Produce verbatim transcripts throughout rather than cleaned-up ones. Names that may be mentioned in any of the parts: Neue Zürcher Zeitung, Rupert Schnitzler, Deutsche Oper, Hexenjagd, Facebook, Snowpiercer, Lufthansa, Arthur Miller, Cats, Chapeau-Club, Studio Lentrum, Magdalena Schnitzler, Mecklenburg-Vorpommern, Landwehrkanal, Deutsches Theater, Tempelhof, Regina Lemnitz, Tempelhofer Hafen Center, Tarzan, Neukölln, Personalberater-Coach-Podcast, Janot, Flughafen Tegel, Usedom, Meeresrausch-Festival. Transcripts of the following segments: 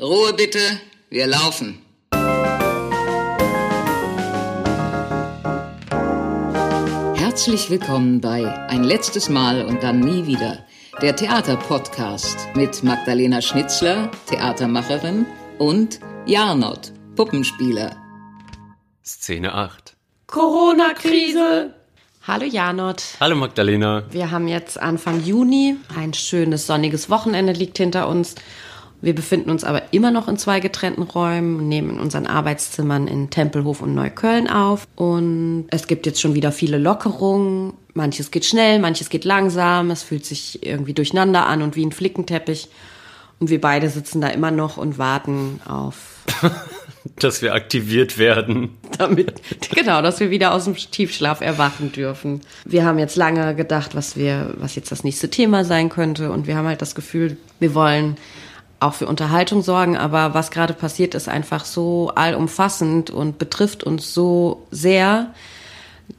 Ruhe bitte, wir laufen. Herzlich willkommen bei Ein letztes Mal und dann nie wieder, der Theaterpodcast mit Magdalena Schnitzler, Theatermacherin, und Janot, Puppenspieler. Szene acht. Corona-Krise! Hallo Janot. Hallo Magdalena. Wir haben jetzt Anfang Juni, ein schönes sonniges Wochenende liegt hinter uns. Wir befinden uns aber immer noch in zwei getrennten Räumen, nehmen in unseren Arbeitszimmern in Tempelhof und Neukölln auf. Und es gibt jetzt schon wieder viele Lockerungen. Manches geht schnell, manches geht langsam. Es fühlt sich irgendwie durcheinander an und wie ein Flickenteppich. Und wir beide sitzen da immer noch und warten auf... dass wir aktiviert werden. Damit, genau, dass wir wieder aus dem Tiefschlaf erwachen dürfen. Wir haben jetzt lange gedacht, was, wir, was jetzt das nächste Thema sein könnte. Und wir haben halt das Gefühl, wir wollen... auch für Unterhaltung sorgen, aber was gerade passiert, ist einfach so allumfassend und betrifft uns so sehr,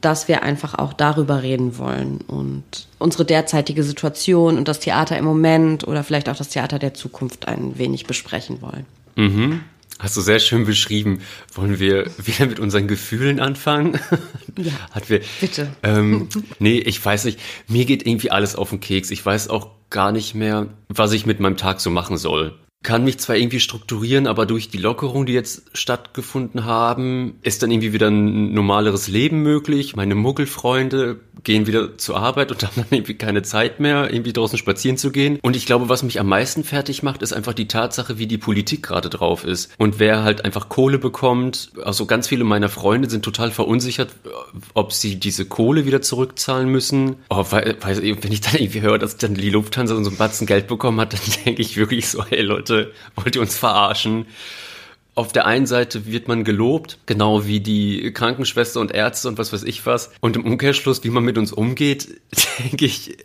dass wir einfach auch darüber reden wollen und unsere derzeitige Situation und das Theater im Moment oder vielleicht auch das Theater der Zukunft ein wenig besprechen wollen. Mhm. Hast du sehr schön beschrieben. Wollen wir wieder mit unseren Gefühlen anfangen? Ja, Hat wir, bitte. Ähm, nee, ich weiß nicht. Mir geht irgendwie alles auf den Keks. Ich weiß auch gar nicht mehr, was ich mit meinem Tag so machen soll. Kann mich zwar irgendwie strukturieren, aber durch die Lockerung, die jetzt stattgefunden haben, ist dann irgendwie wieder ein normaleres Leben möglich. Meine Muggelfreunde gehen wieder zur Arbeit und haben dann irgendwie keine Zeit mehr, irgendwie draußen spazieren zu gehen. Und ich glaube, was mich am meisten fertig macht, ist einfach die Tatsache, wie die Politik gerade drauf ist. Und wer halt einfach Kohle bekommt, also ganz viele meiner Freunde sind total verunsichert, ob sie diese Kohle wieder zurückzahlen müssen. Oh, weil, weil, wenn ich dann irgendwie höre, dass dann die Lufthansa so einen Batzen Geld bekommen hat, dann denke ich wirklich so, hey Leute, wollt ihr uns verarschen? Auf der einen Seite wird man gelobt, genau wie die Krankenschwester und Ärzte und was weiß ich was. Und im Umkehrschluss, wie man mit uns umgeht, denke ich,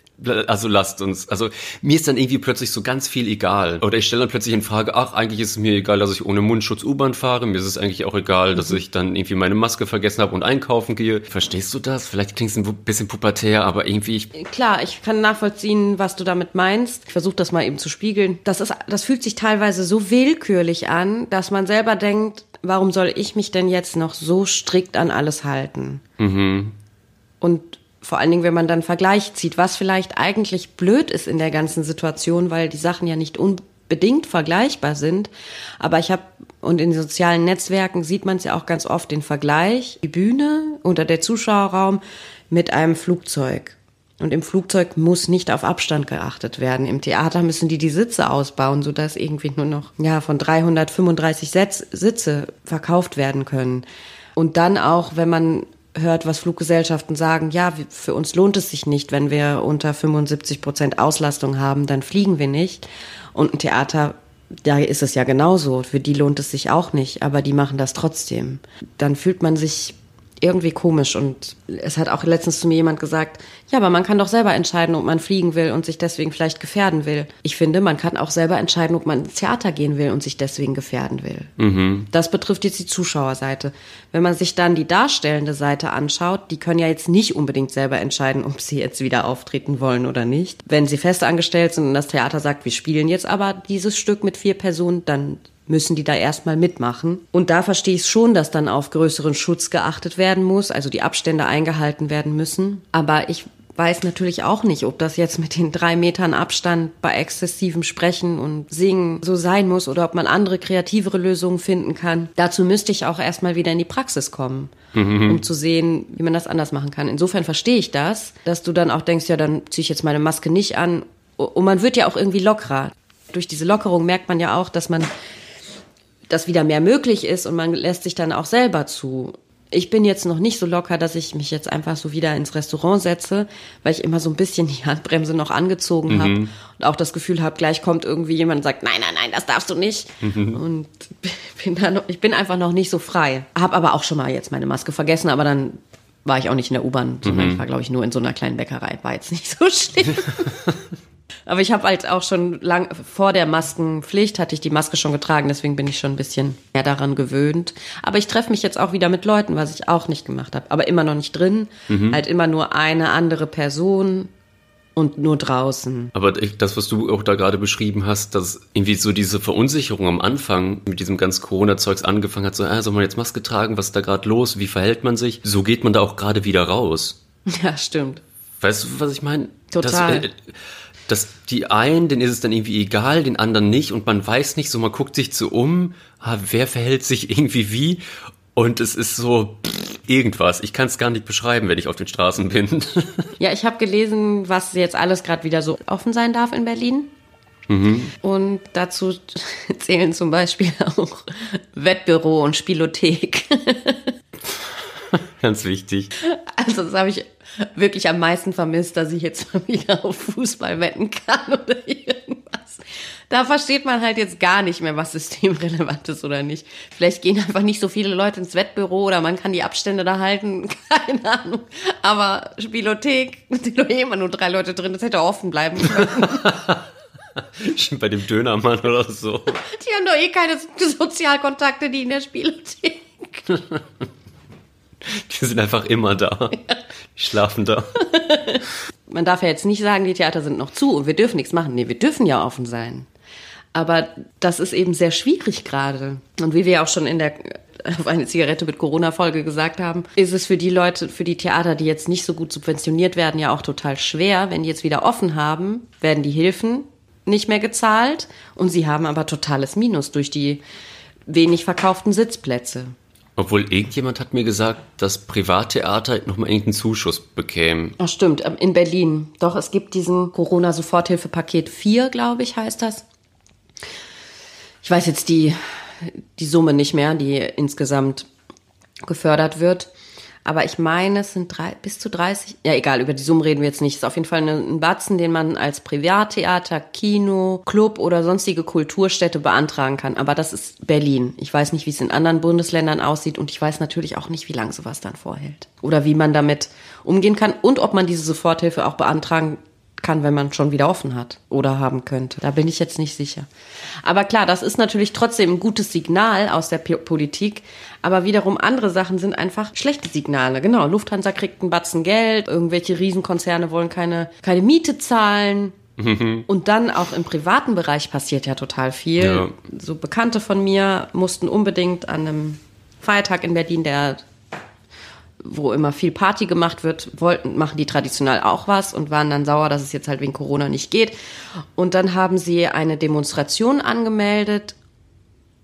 also lasst uns. Also mir ist dann irgendwie plötzlich so ganz viel egal. Oder ich stelle dann plötzlich in Frage, ach, eigentlich ist es mir egal, dass ich ohne Mundschutz U-Bahn fahre. Mir ist es eigentlich auch egal, dass ich dann irgendwie meine Maske vergessen habe und einkaufen gehe. Verstehst du das? Vielleicht klingt es ein bisschen pubertär, aber irgendwie... Ich Klar, ich kann nachvollziehen, was du damit meinst. Ich versuche das mal eben zu spiegeln. Das ist, das fühlt sich teilweise so willkürlich an, dass man selbst selber denkt, warum soll ich mich denn jetzt noch so strikt an alles halten? Mhm. Und vor allen Dingen, wenn man dann Vergleich zieht, was vielleicht eigentlich blöd ist in der ganzen Situation, weil die Sachen ja nicht unbedingt vergleichbar sind. Aber ich habe, und in den sozialen Netzwerken sieht man es ja auch ganz oft, den Vergleich, die Bühne oder der Zuschauerraum mit einem Flugzeug. Und im Flugzeug muss nicht auf Abstand geachtet werden. Im Theater müssen die die Sitze ausbauen, sodass irgendwie nur noch ja, von dreihundertfünfunddreißig Sitz- Sitze verkauft werden können. Und dann auch, wenn man hört, was Fluggesellschaften sagen, ja, für uns lohnt es sich nicht, wenn wir unter fünfundsiebzig Prozent Auslastung haben, dann fliegen wir nicht. Und im Theater, da ist es ja genauso. Für die lohnt es sich auch nicht, aber die machen das trotzdem. Dann fühlt man sich... irgendwie komisch, und es hat auch letztens zu mir jemand gesagt, ja, aber man kann doch selber entscheiden, ob man fliegen will und sich deswegen vielleicht gefährden will. Ich finde, man kann auch selber entscheiden, ob man ins Theater gehen will und sich deswegen gefährden will. Mhm. Das betrifft jetzt die Zuschauerseite. Wenn man sich dann die darstellende Seite anschaut, die können ja jetzt nicht unbedingt selber entscheiden, ob sie jetzt wieder auftreten wollen oder nicht. Wenn sie fest angestellt sind und das Theater sagt, wir spielen jetzt aber dieses Stück mit vier Personen, dann müssen die da erstmal mitmachen. Und da verstehe ich schon, dass dann auf größeren Schutz geachtet werden muss, also die Abstände eingehalten werden müssen. Aber ich weiß natürlich auch nicht, ob das jetzt mit den drei Metern Abstand bei exzessivem Sprechen und Singen so sein muss oder ob man andere kreativere Lösungen finden kann. Dazu müsste ich auch erstmal wieder in die Praxis kommen, mhm. um zu sehen, wie man das anders machen kann. Insofern verstehe ich das, dass du dann auch denkst, ja, dann ziehe ich jetzt meine Maske nicht an. Und man wird ja auch irgendwie lockerer. Durch diese Lockerung merkt man ja auch, dass man dass wieder mehr möglich ist und man lässt sich dann auch selber zu. Ich bin jetzt noch nicht so locker, dass ich mich jetzt einfach so wieder ins Restaurant setze, weil ich immer so ein bisschen die Handbremse noch angezogen mhm. habe und auch das Gefühl habe, gleich kommt irgendwie jemand und sagt, nein, nein, nein, das darfst du nicht. Mhm. Und bin dann, ich bin einfach noch nicht so frei. Habe aber auch schon mal jetzt meine Maske vergessen, aber dann war ich auch nicht in der U-Bahn, sondern mhm. ich war, glaube ich, nur in so einer kleinen Bäckerei. War jetzt nicht so schlimm. Aber ich habe halt auch schon lang vor der Maskenpflicht hatte ich die Maske schon getragen, deswegen bin ich schon ein bisschen mehr daran gewöhnt. Aber ich treffe mich jetzt auch wieder mit Leuten, was ich auch nicht gemacht habe, aber immer noch nicht drin, mhm. halt immer nur eine andere Person und nur draußen. Aber das, was du auch da gerade beschrieben hast, dass irgendwie so diese Verunsicherung am Anfang mit diesem ganzen Corona-Zeugs angefangen hat, so, ah, soll man jetzt Maske tragen, was ist da gerade los, wie verhält man sich? So geht man da auch gerade wieder raus. Ja, stimmt. Weißt du, was ich meine? Total. Das, äh, dass die einen, denen ist es dann irgendwie egal, den anderen nicht und man weiß nicht, so man guckt sich so um, ah, wer verhält sich irgendwie wie und es ist so pff, irgendwas. Ich kann es gar nicht beschreiben, wenn ich auf den Straßen bin. Ja, ich habe gelesen, was jetzt alles gerade wieder so offen sein darf in Berlin. Mhm. Und dazu zählen zum Beispiel auch Wettbüro und Spielothek. Ganz wichtig. Also das habe ich wirklich am meisten vermisst, dass ich jetzt mal wieder auf Fußball wetten kann oder irgendwas. Da versteht man halt jetzt gar nicht mehr, was systemrelevant ist oder nicht. Vielleicht gehen einfach nicht so viele Leute ins Wettbüro oder man kann die Abstände da halten, keine Ahnung. Aber Spielothek, da sind doch immer nur drei Leute drin, das hätte offen bleiben können. Stimmt, bei dem Dönermann oder so. Die haben doch eh keine Sozialkontakte, die in der Spielothek. Die sind einfach immer da. Ja. Die schlafen da. Man darf ja jetzt nicht sagen, die Theater sind noch zu und wir dürfen nichts machen. Nee, wir dürfen ja offen sein. Aber das ist eben sehr schwierig gerade. Und wie wir auch schon in der auf eine Zigarette mit Corona-Folge gesagt haben, ist es für die Leute, für die Theater, die jetzt nicht so gut subventioniert werden, ja auch total schwer. Wenn die jetzt wieder offen haben, werden die Hilfen nicht mehr gezahlt. Und sie haben aber totales Minus durch die wenig verkauften Sitzplätze. Obwohl, irgendjemand hat mir gesagt, dass Privattheater nochmal irgendeinen Zuschuss bekämen. Ach stimmt, in Berlin. Doch, es gibt diesen Corona-Soforthilfe-Paket vier, glaube ich, heißt das. Ich weiß jetzt die, die Summe nicht mehr, die insgesamt gefördert wird. Aber ich meine, es sind drei, bis zu dreißig. Ja, egal, über die Summe reden wir jetzt nicht. Es ist auf jeden Fall ein Batzen, den man als Privattheater, Kino, Club oder sonstige Kulturstätte beantragen kann. Aber das ist Berlin. Ich weiß nicht, wie es in anderen Bundesländern aussieht. Und ich weiß natürlich auch nicht, wie lange sowas dann vorhält. Oder wie man damit umgehen kann. Und ob man diese Soforthilfe auch beantragen kann, wenn man schon wieder offen hat oder haben könnte. Da bin ich jetzt nicht sicher. Aber klar, das ist natürlich trotzdem ein gutes Signal aus der P- Politik. Aber wiederum andere Sachen sind einfach schlechte Signale. Genau, Lufthansa kriegt einen Batzen Geld, irgendwelche Riesenkonzerne wollen keine, keine Miete zahlen. Mhm. Und dann auch im privaten Bereich passiert ja total viel. Ja. So Bekannte von mir mussten unbedingt an einem Feiertag in Berlin, der wo immer viel Party gemacht wird, wollten, machen die traditionell auch was und waren dann sauer, dass es jetzt halt wegen Corona nicht geht. Und dann haben sie eine Demonstration angemeldet,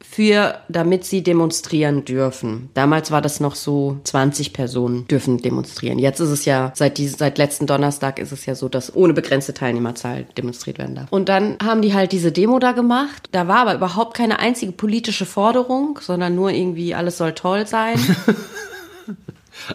für, damit sie demonstrieren dürfen. Damals war das noch so, zwanzig Personen dürfen demonstrieren. Jetzt ist es ja, seit, die, seit letzten Donnerstag ist es ja so, dass ohne begrenzte Teilnehmerzahl demonstriert werden darf. Und dann haben die halt diese Demo da gemacht. Da war aber überhaupt keine einzige politische Forderung, sondern nur irgendwie, alles soll toll sein.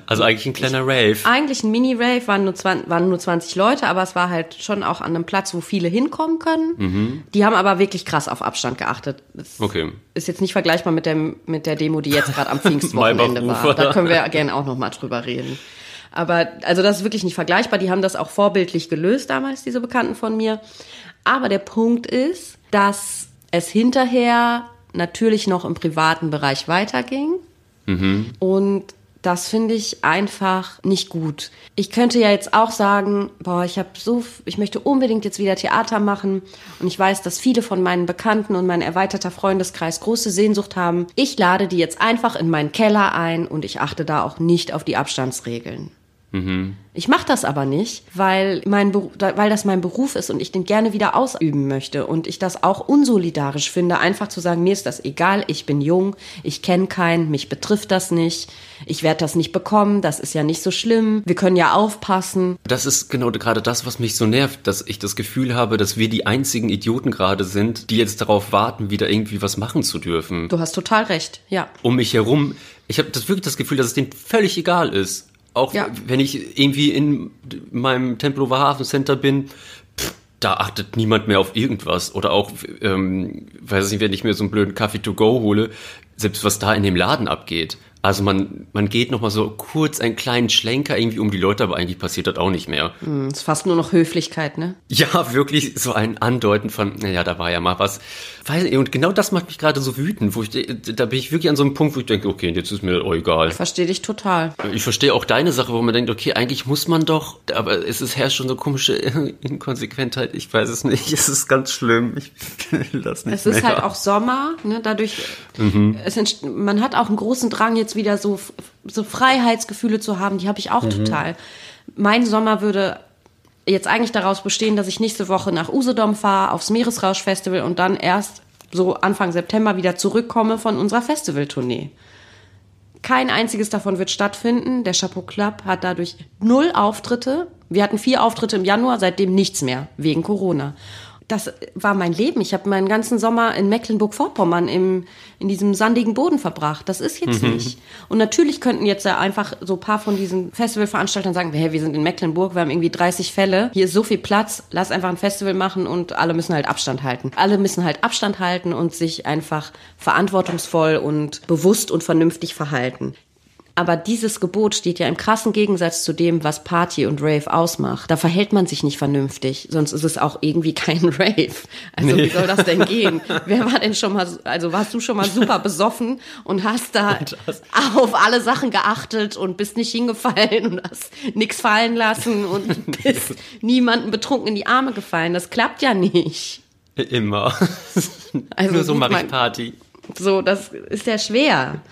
Also eigentlich ein kleiner Rave. Eigentlich ein Mini-Rave, waren nur, zwanzig, waren nur zwanzig Leute, aber es war halt schon auch an einem Platz, wo viele hinkommen können. Mhm. Die haben aber wirklich krass auf Abstand geachtet. Das okay. Ist jetzt nicht vergleichbar mit der, mit der Demo, die jetzt gerade am Pfingstwochenende war. Da können wir gerne auch nochmal drüber reden. Aber also das ist wirklich nicht vergleichbar. Die haben das auch vorbildlich gelöst damals, diese Bekannten von mir. Aber der Punkt ist, dass es hinterher natürlich noch im privaten Bereich weiterging. Mhm. Und das finde ich einfach nicht gut. Ich könnte ja jetzt auch sagen, boah, ich habe so, ich möchte unbedingt jetzt wieder Theater machen und ich weiß, dass viele von meinen Bekannten und mein erweiterter Freundeskreis große Sehnsucht haben. Ich lade die jetzt einfach in meinen Keller ein und ich achte da auch nicht auf die Abstandsregeln. Mhm. Ich mache das aber nicht, weil, mein, weil das mein Beruf ist und ich den gerne wieder ausüben möchte und ich das auch unsolidarisch finde, einfach zu sagen, mir ist das egal, ich bin jung, ich kenne keinen, mich betrifft das nicht, ich werde das nicht bekommen, das ist ja nicht so schlimm, wir können ja aufpassen. Das ist genau gerade das, was mich so nervt, dass ich das Gefühl habe, dass wir die einzigen Idioten gerade sind, die jetzt darauf warten, wieder irgendwie was machen zu dürfen. Du hast total recht, ja. Um mich herum, ich habe das wirklich das Gefühl, dass es denen völlig egal ist. Auch ja. Wenn ich irgendwie in meinem Tempelhofer Hafen Center bin, pff, da achtet niemand mehr auf irgendwas. Oder auch, ähm, weiß ich nicht, wenn ich mir so einen blöden Kaffee to go hole, selbst was da in dem Laden abgeht. Also man, man geht nochmal so kurz einen kleinen Schlenker irgendwie um die Leute, aber eigentlich passiert das auch nicht mehr. Mm, ist fast nur noch Höflichkeit, ne? Ja, wirklich so ein Andeuten von, naja, da war ja mal was. Weil, und genau das macht mich gerade so wütend, wo ich, da bin ich wirklich an so einem Punkt, wo ich denke, okay, jetzt ist mir auch egal. Ich verstehe dich total. Ich verstehe auch deine Sache, wo man denkt, okay, eigentlich muss man doch, aber es ist herrscht schon so komische Inkonsequentheit, ich weiß es nicht, es ist ganz schlimm, ich will das nicht Es ist mehr. Halt auch Sommer, ne? Dadurch, mhm. es entst- man hat auch einen großen Drang jetzt wieder so, so Freiheitsgefühle zu haben, die habe ich auch mhm. total. Mein Sommer würde jetzt eigentlich daraus bestehen, dass ich nächste Woche nach Usedom fahre, aufs Meeresrausch-Festival und dann erst so Anfang September wieder zurückkomme von unserer Festivaltournee. Kein einziges davon wird stattfinden. Der Chapeau-Club hat dadurch null Auftritte. Wir hatten vier Auftritte im Januar, seitdem nichts mehr, wegen Corona. Das war mein Leben. Ich habe meinen ganzen Sommer in Mecklenburg-Vorpommern im, in diesem sandigen Boden verbracht. Das ist jetzt mhm. nicht. Und natürlich könnten jetzt ja einfach so ein paar von diesen Festivalveranstaltern sagen, hey, wir sind in Mecklenburg, wir haben irgendwie dreißig Fälle, hier ist so viel Platz, lass einfach ein Festival machen und alle müssen halt Abstand halten. Alle müssen halt Abstand halten und sich einfach verantwortungsvoll und bewusst und vernünftig verhalten. Aber dieses Gebot steht ja im krassen Gegensatz zu dem, was Party und Rave ausmacht. Da verhält man sich nicht vernünftig, sonst ist es auch irgendwie kein Rave. Also nee. Wie soll das denn gehen? Wer war denn schon mal, also warst du schon mal super besoffen und hast da und hast auf alle Sachen geachtet und bist nicht hingefallen und hast nichts fallen lassen und bist niemandem betrunken in die Arme gefallen. Das klappt ja nicht. Immer. Also nur so mache ich Party. So, das ist ja schwer.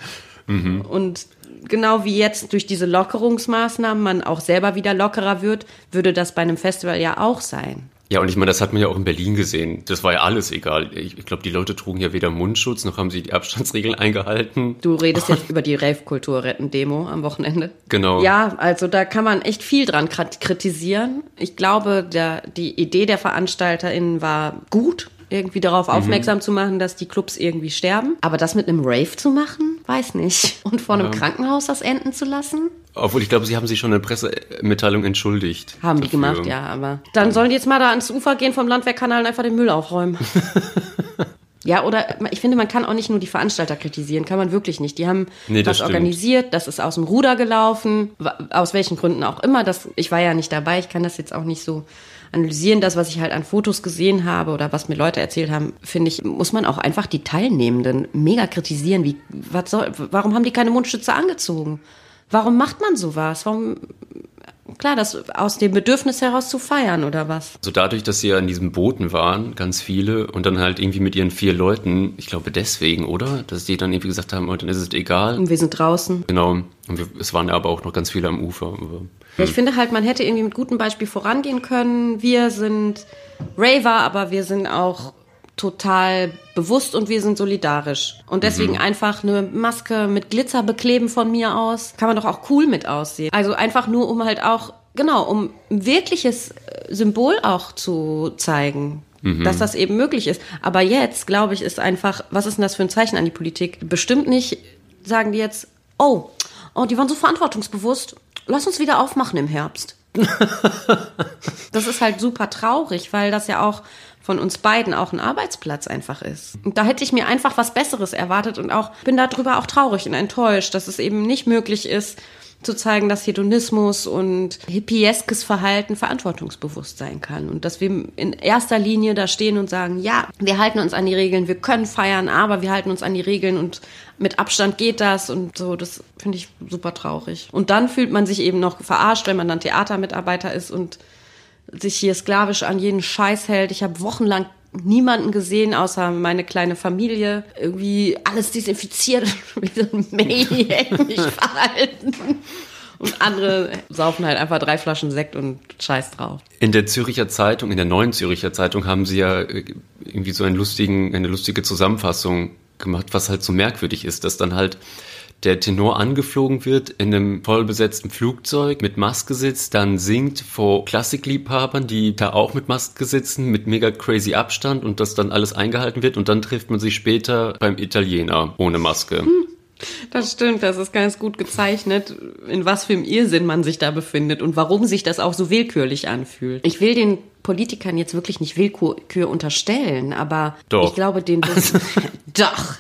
Mhm. Und genau wie jetzt durch diese Lockerungsmaßnahmen man auch selber wieder lockerer wird, würde das bei einem Festival ja auch sein. Ja, und ich meine, das hat man ja auch in Berlin gesehen. Das war ja alles egal. Ich, ich glaube, die Leute trugen ja weder Mundschutz, noch haben sie die Abstandsregeln eingehalten. Du redest jetzt über die Rave-Kultur-Retten-Demo am Wochenende. Genau. Ja, also da kann man echt viel dran kritisieren. Ich glaube, der, die Idee der VeranstalterInnen war gut, irgendwie darauf aufmerksam mhm. zu machen, dass die Clubs irgendwie sterben. Aber das mit einem Rave zu machen, weiß nicht. Und vor einem ja. Krankenhaus das enden zu lassen? Obwohl, ich glaube, sie haben sich schon in der Pressemitteilung entschuldigt. Haben dafür. Die gemacht, ja, aber dann sollen die jetzt mal da ans Ufer gehen vom Landwehrkanal und einfach den Müll aufräumen. Ja, oder ich finde, man kann auch nicht nur die Veranstalter kritisieren, kann man wirklich nicht. Die haben nee, was organisiert, das ist aus dem Ruder gelaufen, aus welchen Gründen auch immer. Das, ich war ja nicht dabei, ich kann das jetzt auch nicht so analysieren. Das, was ich halt an Fotos gesehen habe oder was mir Leute erzählt haben, finde ich, muss man auch einfach die Teilnehmenden mega kritisieren. Wie, was soll, warum haben die keine Mundschütze angezogen? Warum macht man sowas? Warum... Klar, das aus dem Bedürfnis heraus zu feiern, oder was? So also dadurch, dass sie ja in diesen Booten waren, ganz viele, und dann halt irgendwie mit ihren vier Leuten, ich glaube deswegen, oder? Dass die dann irgendwie gesagt haben, oh, dann ist es egal. Und wir sind draußen. Genau, und wir, es waren aber auch noch ganz viele am Ufer. Aber, hm. Ich finde halt, man hätte irgendwie mit gutem Beispiel vorangehen können. Wir sind Raver, aber wir sind auch total bewusst und wir sind solidarisch. Und deswegen mhm. einfach eine Maske mit Glitzer bekleben von mir aus. Kann man doch auch cool mit aussehen. Also einfach nur, um halt auch, genau, um ein wirkliches Symbol auch zu zeigen, mhm. dass das eben möglich ist. Aber jetzt, glaube ich, ist einfach, was ist denn das für ein Zeichen an die Politik? Bestimmt nicht, sagen die jetzt, oh, oh, die waren so verantwortungsbewusst, lass uns wieder aufmachen im Herbst. Das ist halt super traurig, weil das ja auch von uns beiden auch ein Arbeitsplatz einfach ist. Und da hätte ich mir einfach was Besseres erwartet und auch bin darüber auch traurig und enttäuscht, dass es eben nicht möglich ist, zu zeigen, dass Hedonismus und hippieskes Verhalten verantwortungsbewusst sein kann. Und dass wir in erster Linie da stehen und sagen, ja, wir halten uns an die Regeln, wir können feiern, aber wir halten uns an die Regeln und mit Abstand geht das und so. Das finde ich super traurig. Und dann fühlt man sich eben noch verarscht, wenn man dann Theatermitarbeiter ist und sich hier sklavisch an jeden Scheiß hält. Ich habe wochenlang niemanden gesehen, außer meine kleine Familie. Irgendwie alles desinfiziert, wie so ein Maniac mich verhalten. Und andere saufen halt einfach drei Flaschen Sekt und Scheiß drauf. In der Zürcher Zeitung, in der Neuen Zürcher Zeitung haben sie ja irgendwie so einen lustigen, eine lustige Zusammenfassung gemacht, was halt so merkwürdig ist, dass dann halt der Tenor angeflogen wird, in einem vollbesetzten Flugzeug, mit Maske sitzt, dann singt vor Klassikliebhabern, die da auch mit Maske sitzen, mit mega crazy Abstand und das dann alles eingehalten wird und dann trifft man sich später beim Italiener ohne Maske. Hm, das stimmt, das ist ganz gut gezeichnet, in was für einem Irrsinn man sich da befindet und warum sich das auch so willkürlich anfühlt. Ich will den Politikern jetzt wirklich nicht Willkür unterstellen, aber doch. Ich glaube, den... Be- Doch.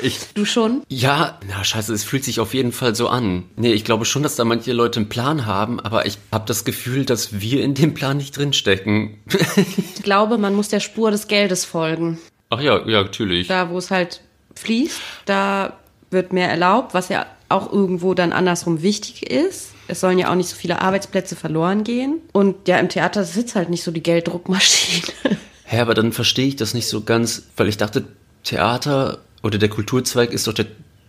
ich, du schon? Ja, na scheiße, es fühlt sich auf jeden Fall so an. Nee, ich glaube schon, dass da manche Leute einen Plan haben, aber ich habe das Gefühl, dass wir in dem Plan nicht drinstecken. Ich glaube, man muss der Spur des Geldes folgen. Ach ja, ja, natürlich. Da, wo es halt fließt, da wird mehr erlaubt, was ja auch irgendwo dann andersrum wichtig ist. Es sollen ja auch nicht so viele Arbeitsplätze verloren gehen. Und ja, im Theater sitzt halt nicht so die Gelddruckmaschine. Hä, ja, aber dann verstehe ich das nicht so ganz, weil ich dachte, Theater oder der Kulturzweig ist doch der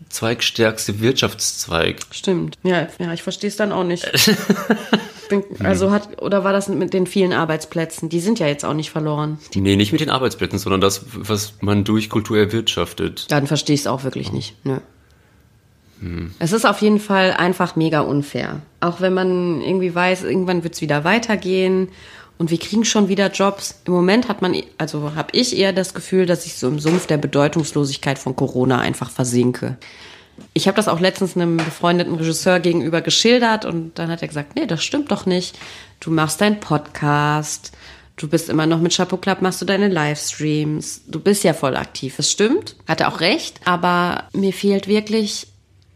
zweigstärkste Wirtschaftszweig. Stimmt. Ja, ja, ich verstehe es dann auch nicht. Bin, also hat, oder war das mit den vielen Arbeitsplätzen? Die sind ja jetzt auch nicht verloren. Nee, nicht mit den Arbeitsplätzen, sondern das, was man durch Kultur erwirtschaftet. Dann verstehe ich es auch wirklich oh. nicht. Nö. Hm. Es ist auf jeden Fall einfach mega unfair. Auch wenn man irgendwie weiß, irgendwann wird es wieder weitergehen und wir kriegen schon wieder Jobs. Im Moment hat man, also habe ich eher das Gefühl, dass ich so im Sumpf der Bedeutungslosigkeit von Corona einfach versinke. Ich habe das auch letztens einem befreundeten Regisseur gegenüber geschildert und dann hat er gesagt, nee, das stimmt doch nicht. Du machst deinen Podcast, du bist immer noch mit Chapeau-Club, machst du deine Livestreams, du bist ja voll aktiv. Das stimmt, hat er auch recht, aber mir fehlt wirklich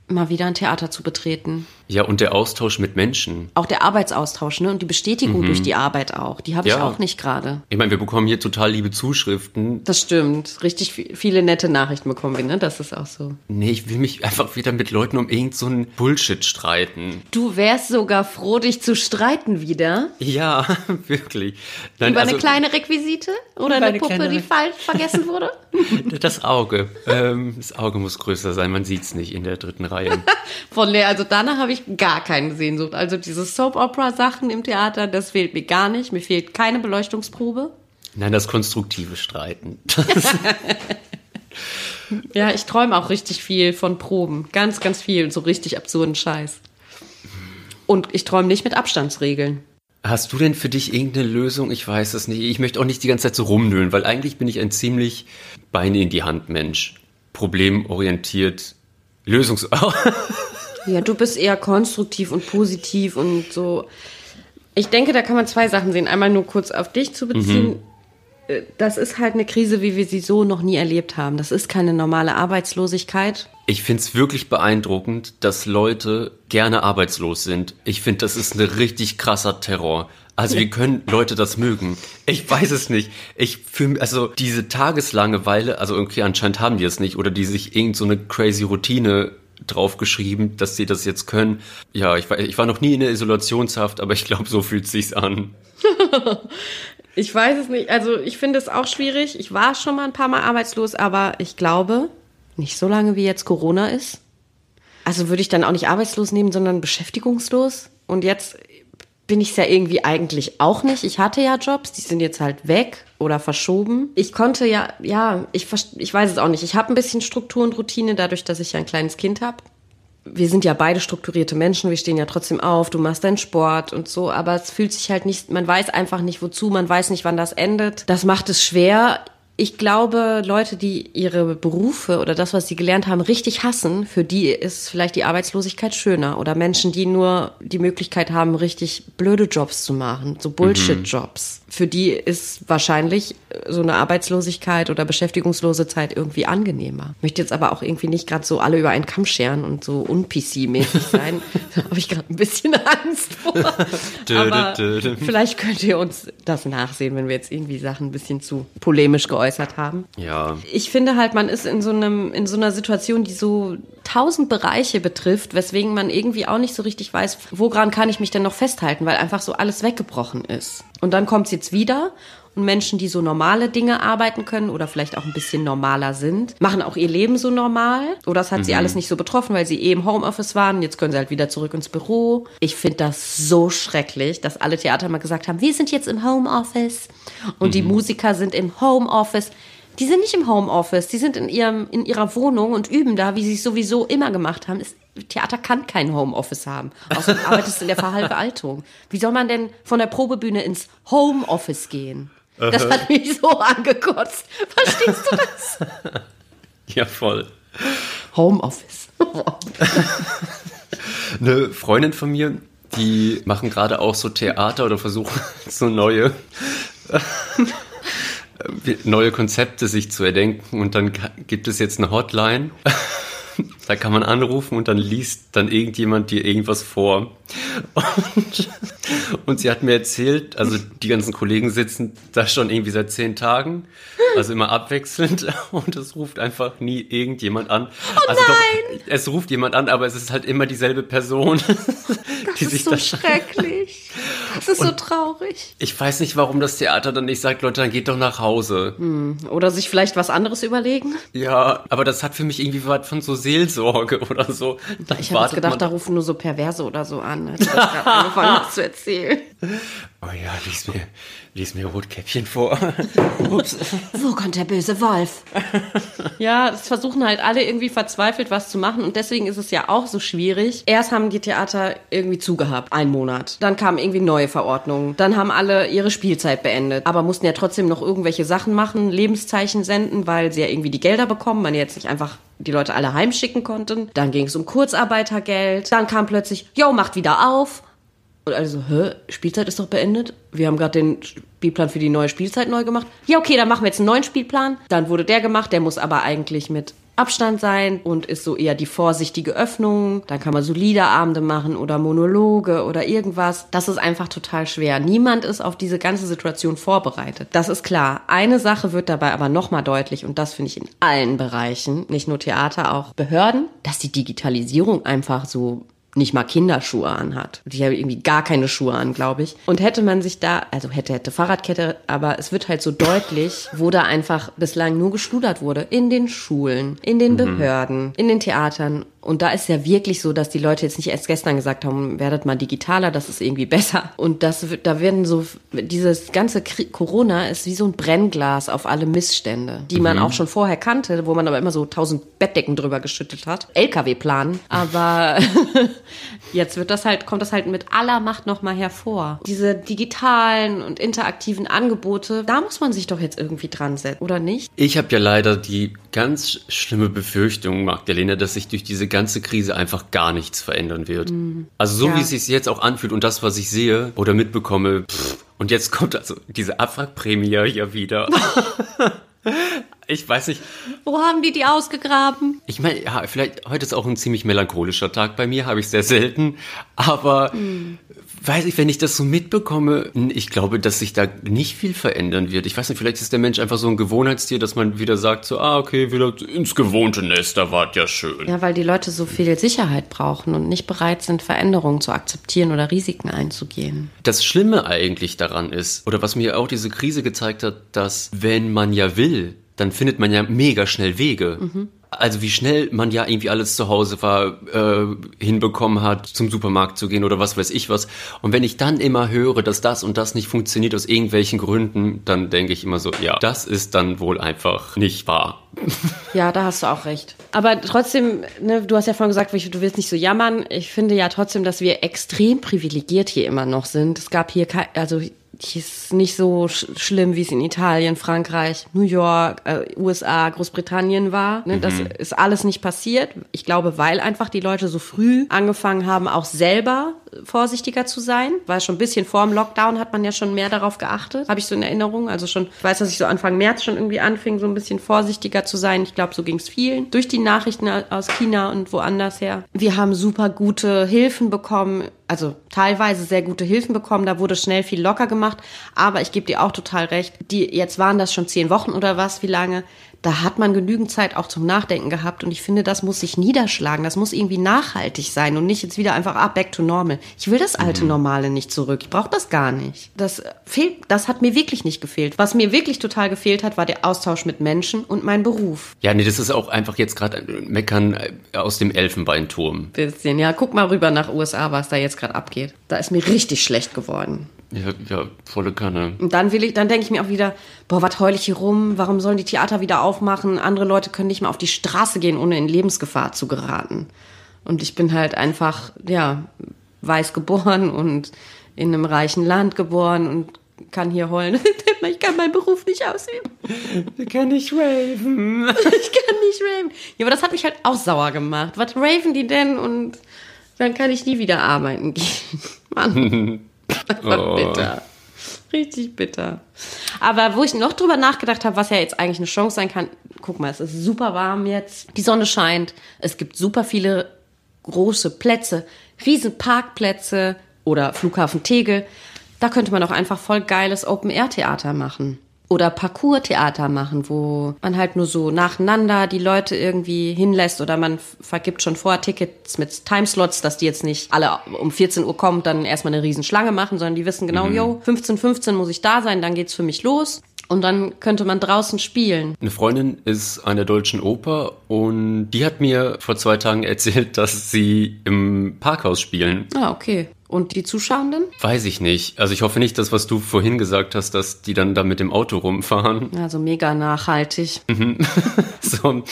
mal wieder ein Theater zu betreten. Ja, und der Austausch mit Menschen. Auch der Arbeitsaustausch, ne? Und die Bestätigung mhm. durch die Arbeit auch. Die habe ja. ich auch nicht gerade. Ich meine, wir bekommen hier total liebe Zuschriften. Das stimmt. Richtig viele nette Nachrichten bekommen wir, ne? Das ist auch so. Nee, ich will mich einfach wieder mit Leuten um irgend so einen Bullshit streiten. Du wärst sogar froh, dich zu streiten wieder? Ja, wirklich. Nein, über also, eine kleine Requisite? Oder eine, eine Puppe, kleine... die falsch vergessen wurde? Das Auge. ähm, das Auge muss größer sein. Man sieht es nicht in der dritten Reihe. Von der, also danach habe ich gar keine Sehnsucht. Also diese Soap-Opera-Sachen im Theater, das fehlt mir gar nicht. Mir fehlt keine Beleuchtungsprobe. Nein, das konstruktive Streiten. Das ja, ich träume auch richtig viel von Proben. Ganz, ganz viel. So richtig absurden Scheiß. Und ich träume nicht mit Abstandsregeln. Hast du denn für dich irgendeine Lösung? Ich weiß es nicht. Ich möchte auch nicht die ganze Zeit so rumnölen, weil eigentlich bin ich ein ziemlich Beine-in-die-Hand-Mensch. Problemorientiert, Lösungs... ja, du bist eher konstruktiv und positiv und so. Ich denke, da kann man zwei Sachen sehen. Einmal nur kurz auf dich zu beziehen. Mhm. Das ist halt eine Krise, wie wir sie so noch nie erlebt haben. Das ist keine normale Arbeitslosigkeit. Ich finde es wirklich beeindruckend, dass Leute gerne arbeitslos sind. Ich finde, das ist ein richtig krasser Terror. Also wie können Leute das mögen? Ich weiß es nicht. Ich fühle, also diese Tageslangeweile, also irgendwie anscheinend haben die es nicht oder die sich irgend so eine crazy Routine draufgeschrieben, dass sie das jetzt können. Ja, ich war, ich war noch nie in der Isolationshaft, aber ich glaube, so fühlt sich's an. Ich weiß es nicht. Also ich finde es auch schwierig. Ich war schon mal ein paar Mal arbeitslos, aber ich glaube, nicht so lange wie jetzt Corona ist. Also würde ich dann auch nicht arbeitslos nehmen, sondern beschäftigungslos. Und jetzt bin ich es ja irgendwie eigentlich auch nicht. Ich hatte ja Jobs, die sind jetzt halt weg oder verschoben. Ich konnte ja, ja, ich, ich weiß es auch nicht. Ich habe ein bisschen Struktur und Routine, dadurch, dass ich ja ein kleines Kind habe. Wir sind ja beide strukturierte Menschen, wir stehen ja trotzdem auf, du machst deinen Sport und so, aber es fühlt sich halt nicht, man weiß einfach nicht wozu, man weiß nicht, wann das endet. Das macht es schwer. Ich glaube, Leute, die ihre Berufe oder das, was sie gelernt haben, richtig hassen, für die ist vielleicht die Arbeitslosigkeit schöner. Oder Menschen, die nur die Möglichkeit haben, richtig blöde Jobs zu machen, so Bullshit-Jobs. Mhm. Für die ist wahrscheinlich so eine Arbeitslosigkeit oder beschäftigungslose Zeit irgendwie angenehmer. Ich möchte jetzt aber auch irgendwie nicht gerade so alle über einen Kamm scheren und so un-P C-mäßig sein. Da habe ich gerade ein bisschen Angst vor. Aber vielleicht könnt ihr uns das nachsehen, wenn wir jetzt irgendwie Sachen ein bisschen zu polemisch geäußert haben. Ja. Ich finde halt, man ist in so einem, in so einer Situation, die so tausend Bereiche betrifft, weswegen man irgendwie auch nicht so richtig weiß, woran kann ich mich denn noch festhalten, weil einfach so alles weggebrochen ist. Und dann kommt es jetzt wieder und Menschen, die so normale Dinge arbeiten können oder vielleicht auch ein bisschen normaler sind, machen auch ihr Leben so normal. Oder es hat mhm. sie alles nicht so betroffen, weil sie eh im Homeoffice waren. Jetzt können sie halt wieder zurück ins Büro. Ich finde das so schrecklich, dass alle Theater mal gesagt haben, wir sind jetzt im Homeoffice und mhm. die Musiker sind im Homeoffice. Die sind nicht im Homeoffice, die sind in ihrem, in ihrer Wohnung und üben da, wie sie es sowieso immer gemacht haben. Das Theater kann kein Homeoffice haben. Außerdem arbeitest du in der Verhaltung. Wie soll man denn von der Probebühne ins Homeoffice gehen? Das hat mich so angekotzt. Verstehst du das? Ja, voll. Homeoffice. Eine Freundin von mir, die machen gerade auch so Theater oder versuchen so neue neue Konzepte sich zu erdenken, und dann gibt es jetzt eine Hotline, da kann man anrufen und dann liest dann irgendjemand dir irgendwas vor. Und, und sie hat mir erzählt, also die ganzen Kollegen sitzen da schon irgendwie seit zehn Tagen, also immer abwechselnd, und es ruft einfach nie irgendjemand an. Oh also nein! Doch, es ruft jemand an, aber es ist halt immer dieselbe Person. Das die ist sich so da schrecklich. Das ist und so traurig. Ich weiß nicht, warum das Theater dann nicht sagt, Leute, dann geht doch nach Hause. Oder sich vielleicht was anderes überlegen. Ja, aber das hat für mich irgendwie was von so Seelsorge oder so. Dann ich habe gedacht, da rufen nur so Perverse oder so an. Hat gerade angefangen, das zu erzählen. Oh ja, lies mir, lies mir Rotkäppchen vor. Ups. Wo kommt der böse Wolf? Ja, es versuchen halt alle irgendwie verzweifelt was zu machen, und deswegen ist es ja auch so schwierig. Erst haben die Theater irgendwie zugehabt, einen Monat. Dann kamen irgendwie neue Verordnungen. Dann haben alle ihre Spielzeit beendet, aber mussten ja trotzdem noch irgendwelche Sachen machen, Lebenszeichen senden, weil sie ja irgendwie die Gelder bekommen, man jetzt nicht einfach die Leute alle heimschicken konnten. Dann ging es um Kurzarbeitergeld. Dann kam plötzlich, yo, macht wieder auf. Und alle so, hä, Spielzeit ist doch beendet? Wir haben gerade den Spielplan für die neue Spielzeit neu gemacht. Ja, okay, dann machen wir jetzt einen neuen Spielplan. Dann wurde der gemacht, der muss aber eigentlich mit Abstand sein und ist so eher die vorsichtige Öffnung. Dann kann man so Liederabende machen oder Monologe oder irgendwas. Das ist einfach total schwer. Niemand ist auf diese ganze Situation vorbereitet. Das ist klar. Eine Sache wird dabei aber nochmal deutlich, und das finde ich in allen Bereichen, nicht nur Theater, auch Behörden, dass die Digitalisierung einfach so nicht mal Kinderschuhe anhat. Die haben irgendwie gar keine Schuhe an, glaube ich. Und hätte man sich da, also hätte, hätte Fahrradkette, aber es wird halt so deutlich, wo da einfach bislang nur geschludert wurde. In den Schulen, in den Behörden, in den Theatern. Und da ist ja wirklich so, dass die Leute jetzt nicht erst gestern gesagt haben, werdet mal digitaler, das ist irgendwie besser. Und das, da werden so, dieses ganze Krieg, Corona ist wie so ein Brennglas auf alle Missstände, die man mhm. auch schon vorher kannte, wo man aber immer so tausend Bettdecken drüber geschüttelt hat. L K W-Plan. Aber jetzt wird das halt, kommt das halt mit aller Macht nochmal hervor. Diese digitalen und interaktiven Angebote, da muss man sich doch jetzt irgendwie dran setzen, oder nicht? Ich habe ja leider die ganz schlimme Befürchtung, Magdalena, dass ich durch diese ganze Krise einfach gar nichts verändern wird. Mhm. Also so ja. wie es sich jetzt auch anfühlt und das, was ich sehe oder mitbekomme. Pff, und jetzt kommt also diese Abwrackprämie ja wieder. Ich weiß nicht. Wo haben die die ausgegraben? Ich meine, ja, vielleicht heute ist auch ein ziemlich melancholischer Tag bei mir, habe ich sehr selten. Aber mm. weiß ich, wenn ich das so mitbekomme, ich glaube, dass sich da nicht viel verändern wird. Ich weiß nicht, vielleicht ist der Mensch einfach so ein Gewohnheitstier, dass man wieder sagt so, ah, okay, wieder ins gewohnte Nest, da war es ja schön. Ja, weil die Leute so viel Sicherheit brauchen und nicht bereit sind, Veränderungen zu akzeptieren oder Risiken einzugehen. Das Schlimme eigentlich daran ist, oder was mir auch diese Krise gezeigt hat, dass wenn man ja will, dann findet man ja mega schnell Wege. Mhm. Also wie schnell man ja irgendwie alles zu Hause war, äh, hinbekommen hat, zum Supermarkt zu gehen oder was weiß ich was. Und wenn ich dann immer höre, dass das und das nicht funktioniert aus irgendwelchen Gründen, dann denke ich immer so, ja, das ist dann wohl einfach nicht wahr. Ja, da hast du auch recht. Aber trotzdem, ne, du hast ja vorhin gesagt, du willst nicht so jammern. Ich finde ja trotzdem, dass wir extrem privilegiert hier immer noch sind. Es gab hier kein, also hier ist nicht so sch- schlimm, wie es in Italien, Frankreich, New York, äh, U S A, Großbritannien war. Ne, mhm. Das ist alles nicht passiert. Ich glaube, weil einfach die Leute so früh angefangen haben, auch selber vorsichtiger zu sein. Weil schon ein bisschen vor dem Lockdown hat man ja schon mehr darauf geachtet. Habe ich so in Erinnerung. Also schon, ich weiß, dass ich so Anfang März schon irgendwie anfing, so ein bisschen vorsichtiger zu sein. Ich glaube, so ging es vielen. Durch die Nachrichten aus China und woanders her. Wir haben super gute Hilfen bekommen. Also teilweise sehr gute Hilfen bekommen. Da wurde schnell viel locker gemacht. Aber ich gebe dir auch total recht. Die, jetzt waren das schon zehn Wochen oder was, wie lange? Da hat man genügend Zeit auch zum Nachdenken gehabt. Und ich finde, das muss sich niederschlagen. Das muss irgendwie nachhaltig sein und nicht jetzt wieder einfach, ah, back to normal. Ich will das alte Normale nicht zurück. Ich brauche das gar nicht. Das fehlt, das hat mir wirklich nicht gefehlt. Was mir wirklich total gefehlt hat, war der Austausch mit Menschen und mein Beruf. Ja, nee, das ist auch einfach jetzt gerade ein Meckern aus dem Elfenbeinturm. Bisschen, ja. Guck mal rüber nach U S A, was da jetzt gerade abgeht. Da ist mir richtig schlecht geworden. Ja, ja, volle Kanne. Und dann will ich, dann denke ich mir auch wieder, boah, was heul ich hier rum? Warum sollen die Theater wieder aufmachen? Andere Leute können nicht mal auf die Straße gehen, ohne in Lebensgefahr zu geraten. Und ich bin halt einfach, ja, weiß geboren und in einem reichen Land geboren und kann hier heulen. Ich kann meinen Beruf nicht ausüben. Ich kann nicht raven. Ich kann nicht raven. Ja, aber das hat mich halt auch sauer gemacht. Was raven die denn? Und dann kann ich nie wieder arbeiten gehen. Mann. Oh. Bitter. Richtig bitter. Aber wo ich noch drüber nachgedacht habe, was ja jetzt eigentlich eine Chance sein kann, guck mal, es ist super warm jetzt, die Sonne scheint, es gibt super viele große Plätze, riesen Parkplätze oder Flughafen Tegel. Da könnte man auch einfach voll geiles Open-Air-Theater machen. Oder Parcours-Theater machen, wo man halt nur so nacheinander die Leute irgendwie hinlässt oder man vergibt schon vorher Tickets mit Timeslots, dass die jetzt nicht alle um vierzehn Uhr kommen, dann erstmal eine Riesenschlange machen, sondern die wissen genau, mhm. yo, fünfzehn Uhr fünfzehn muss ich da sein, dann geht's für mich los. Und dann könnte man draußen spielen. Eine Freundin ist an der Deutschen Oper und die hat mir vor zwei Tagen erzählt, dass sie im Parkhaus spielen. Ah, okay. Und die Zuschauenden? Weiß ich nicht. Also ich hoffe nicht, dass was du vorhin gesagt hast, dass die dann da mit dem Auto rumfahren. Also mega nachhaltig. Mhm. So,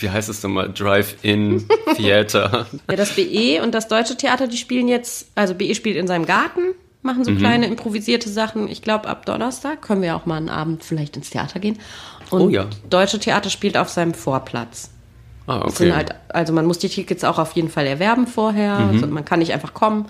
wie heißt es nochmal? Drive-In-Theater. Ja, das B E und das Deutsche Theater, die spielen jetzt, also B E spielt in seinem Garten. Machen so mhm. kleine improvisierte Sachen. Ich glaube, ab Donnerstag können wir auch mal einen Abend vielleicht ins Theater gehen. Und oh, ja. Deutsche Theater spielt auf seinem Vorplatz. Ah, okay. Sind halt, also man muss die Tickets auch auf jeden Fall erwerben vorher. Mhm. Also man kann nicht einfach kommen,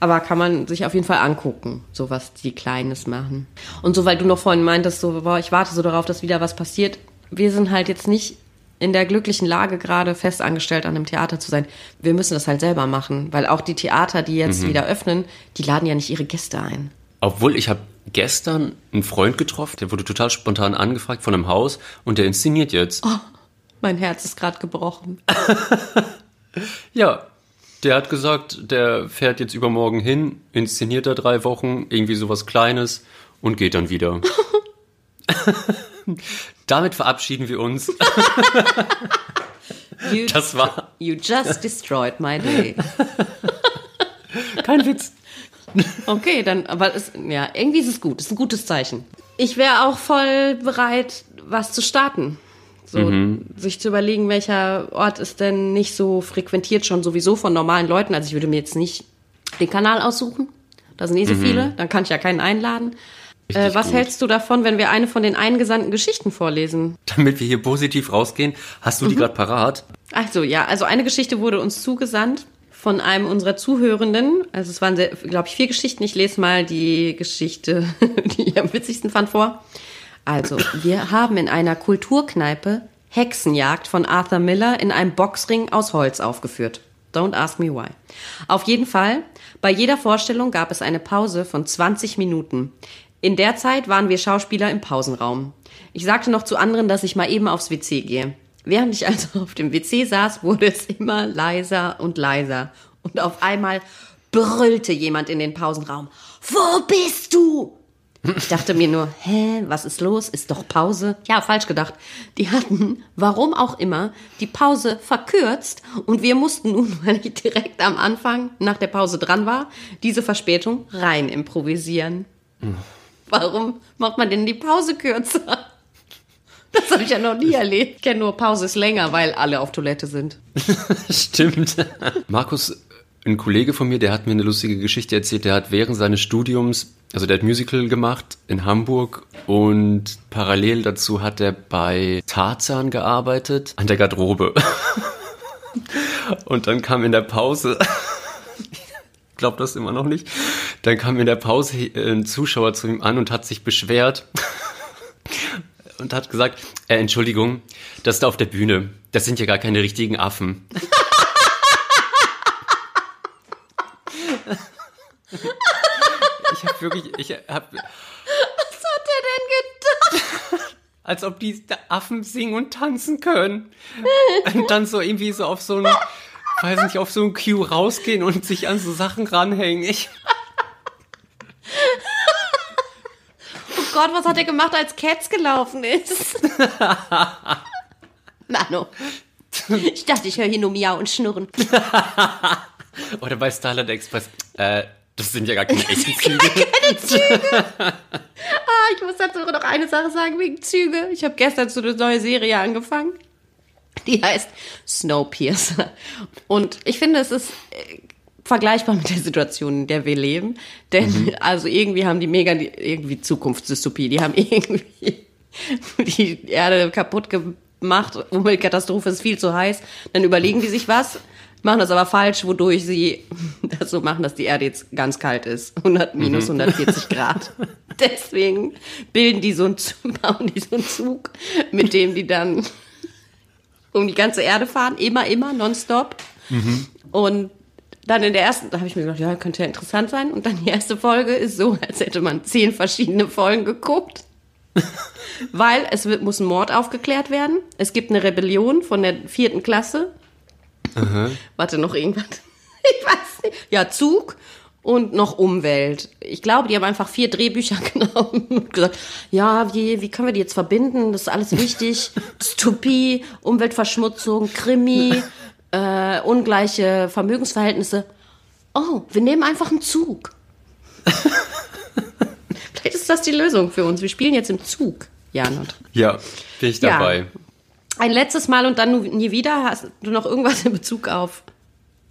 aber kann man sich auf jeden Fall angucken, so was die Kleines machen. Und so, weil du noch vorhin meintest, so, boah, ich warte so darauf, dass wieder was passiert. Wir sind halt jetzt nicht in der glücklichen Lage, gerade fest angestellt an einem Theater zu sein. Wir müssen das halt selber machen, weil auch die Theater, die jetzt mhm. wieder öffnen, die laden ja nicht ihre Gäste ein. Obwohl, ich habe gestern einen Freund getroffen, der wurde total spontan angefragt von einem Haus und der inszeniert jetzt. Oh, mein Herz ist gerade gebrochen. Ja, der hat gesagt, der fährt jetzt übermorgen hin, inszeniert da drei Wochen, irgendwie sowas Kleines und geht dann wieder. Damit verabschieden wir uns. you, das war. You just destroyed my day. Kein Witz. Okay, dann, aber es, ja, irgendwie ist es gut. Ist ein gutes Zeichen. Ich wäre auch voll bereit, was zu starten. So, mhm. sich zu überlegen, welcher Ort ist denn nicht so frequentiert, schon sowieso von normalen Leuten. Also ich würde mir jetzt nicht den Kanal aussuchen. Da sind eh so mhm. viele. Dann kann ich ja keinen einladen. Äh, was gut. hältst du davon, wenn wir eine von den eingesandten Geschichten vorlesen? Damit wir hier positiv rausgehen, hast du mhm. die gerade parat? Ach so, ja. Also eine Geschichte wurde uns zugesandt von einem unserer Zuhörenden. Also es waren, glaube ich, vier Geschichten. Ich lese mal die Geschichte, die ich am witzigsten fand, vor. Also, wir haben in einer Kulturkneipe Hexenjagd von Arthur Miller in einem Boxring aus Holz aufgeführt. Don't ask me why. Auf jeden Fall, bei jeder Vorstellung gab es eine Pause von zwanzig Minuten. In der Zeit waren wir Schauspieler im Pausenraum. Ich sagte noch zu anderen, dass ich mal eben aufs W C gehe. Während ich also auf dem W C saß, wurde es immer leiser und leiser. Und auf einmal brüllte jemand in den Pausenraum. Wo bist du? Ich dachte mir nur, hä, was ist los? Ist doch Pause? Ja, falsch gedacht. Die hatten, warum auch immer, die Pause verkürzt und wir mussten nun, weil ich direkt am Anfang nach der Pause dran war, diese Verspätung rein improvisieren. Mhm. Warum macht man denn die Pause kürzer? Das habe ich ja noch nie erlebt. Ich kenne nur, Pause ist länger, weil alle auf Toilette sind. Stimmt. Markus, ein Kollege von mir, der hat mir eine lustige Geschichte erzählt. Der hat während seines Studiums, also der hat Musical gemacht in Hamburg und parallel dazu hat er bei Tarzan gearbeitet, an der Garderobe. Und dann kam in der Pause... Ich glaube das immer noch nicht. Dann kam in der Pause ein Zuschauer zu ihm an und hat sich beschwert und hat gesagt, äh, Entschuldigung, das da auf der Bühne, das sind ja gar keine richtigen Affen. Ich habe wirklich, ich habe... Was hat er denn gedacht? Als ob die Affen singen und tanzen können. Und dann so irgendwie so auf so einen... Weiß nicht, auf so ein Cue rausgehen und sich an so Sachen ranhängen. Ich oh Gott, was hat er gemacht, als Cats gelaufen ist? Mano, ich dachte, ich höre hier nur Miau und Schnurren. Oder bei Starlight Express. Äh, das sind ja gar keine echten Züge. Keine Züge. Ah, ich muss dazu noch eine Sache sagen wegen Züge. Ich habe gestern so eine neue Serie angefangen. Die heißt Snowpiercer. Und ich finde, es ist äh, vergleichbar mit der Situation, in der wir leben. Denn mhm. also irgendwie haben die mega die, irgendwie Zukunftsdystopie. Die haben irgendwie die Erde kaputt gemacht. Umweltkatastrophe, ist viel zu heiß. Dann überlegen die sich was. machen das aber falsch, wodurch sie das so machen, dass die Erde jetzt ganz kalt ist. hundert minus hundertvierzig Grad. Deswegen bilden die so einen Zug, bauen die so einen Zug, mit dem die dann um die ganze Erde fahren, immer, immer, nonstop. Mhm. Und dann in der ersten, da habe ich mir gedacht, ja, könnte ja interessant sein. Und dann die erste Folge ist so, als hätte man zehn verschiedene Folgen geguckt. Weil es wird, muss ein Mord aufgeklärt werden. Es gibt eine Rebellion von der vierten Klasse. Aha. Warte, noch irgendwas? Ich weiß nicht. Ja, Zug und noch Umwelt. Ich glaube, die haben einfach vier Drehbücher genommen und gesagt, ja, wie, wie können wir die jetzt verbinden? Das ist alles wichtig. Dystopie, Umweltverschmutzung, Krimi, äh, ungleiche Vermögensverhältnisse. Oh, wir nehmen einfach einen Zug. Vielleicht ist das die Lösung für uns. Wir spielen jetzt im Zug, Janot. Ja, bin ich dabei. Ja. Ein letztes Mal und dann nie wieder. Hast du noch irgendwas in Bezug auf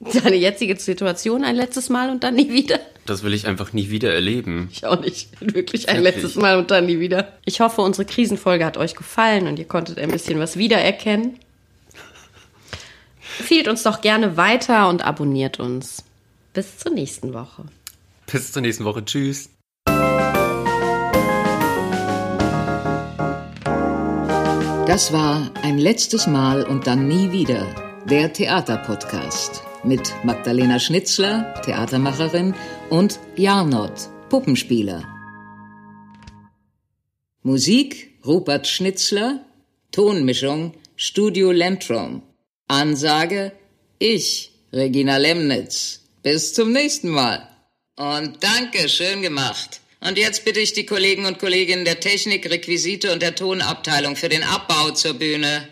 deine jetzige Situation? Ein letztes Mal und dann nie wieder? Das will ich einfach nie wieder erleben. Ich auch nicht. Wirklich ein letztes Mal und dann nie wieder. Ich hoffe, unsere Krisenfolge hat euch gefallen und ihr konntet ein bisschen was wiedererkennen. Empfehlt uns doch gerne weiter und abonniert uns. Bis zur nächsten Woche. Bis zur nächsten Woche. Tschüss. Das war ein letztes Mal und dann nie wieder, der Theaterpodcast mit Magdalena Schnitzler, Theatermacherin, und Janot, Puppenspieler. Musik Rupert Schnitzler, Tonmischung Studio Lentrum. Ansage ich, Regina Lemnitz. Bis zum nächsten Mal. Und danke, schön gemacht. Und jetzt bitte ich die Kollegen und Kolleginnen der Technik, Requisite und der Tonabteilung für den Abbau zur Bühne.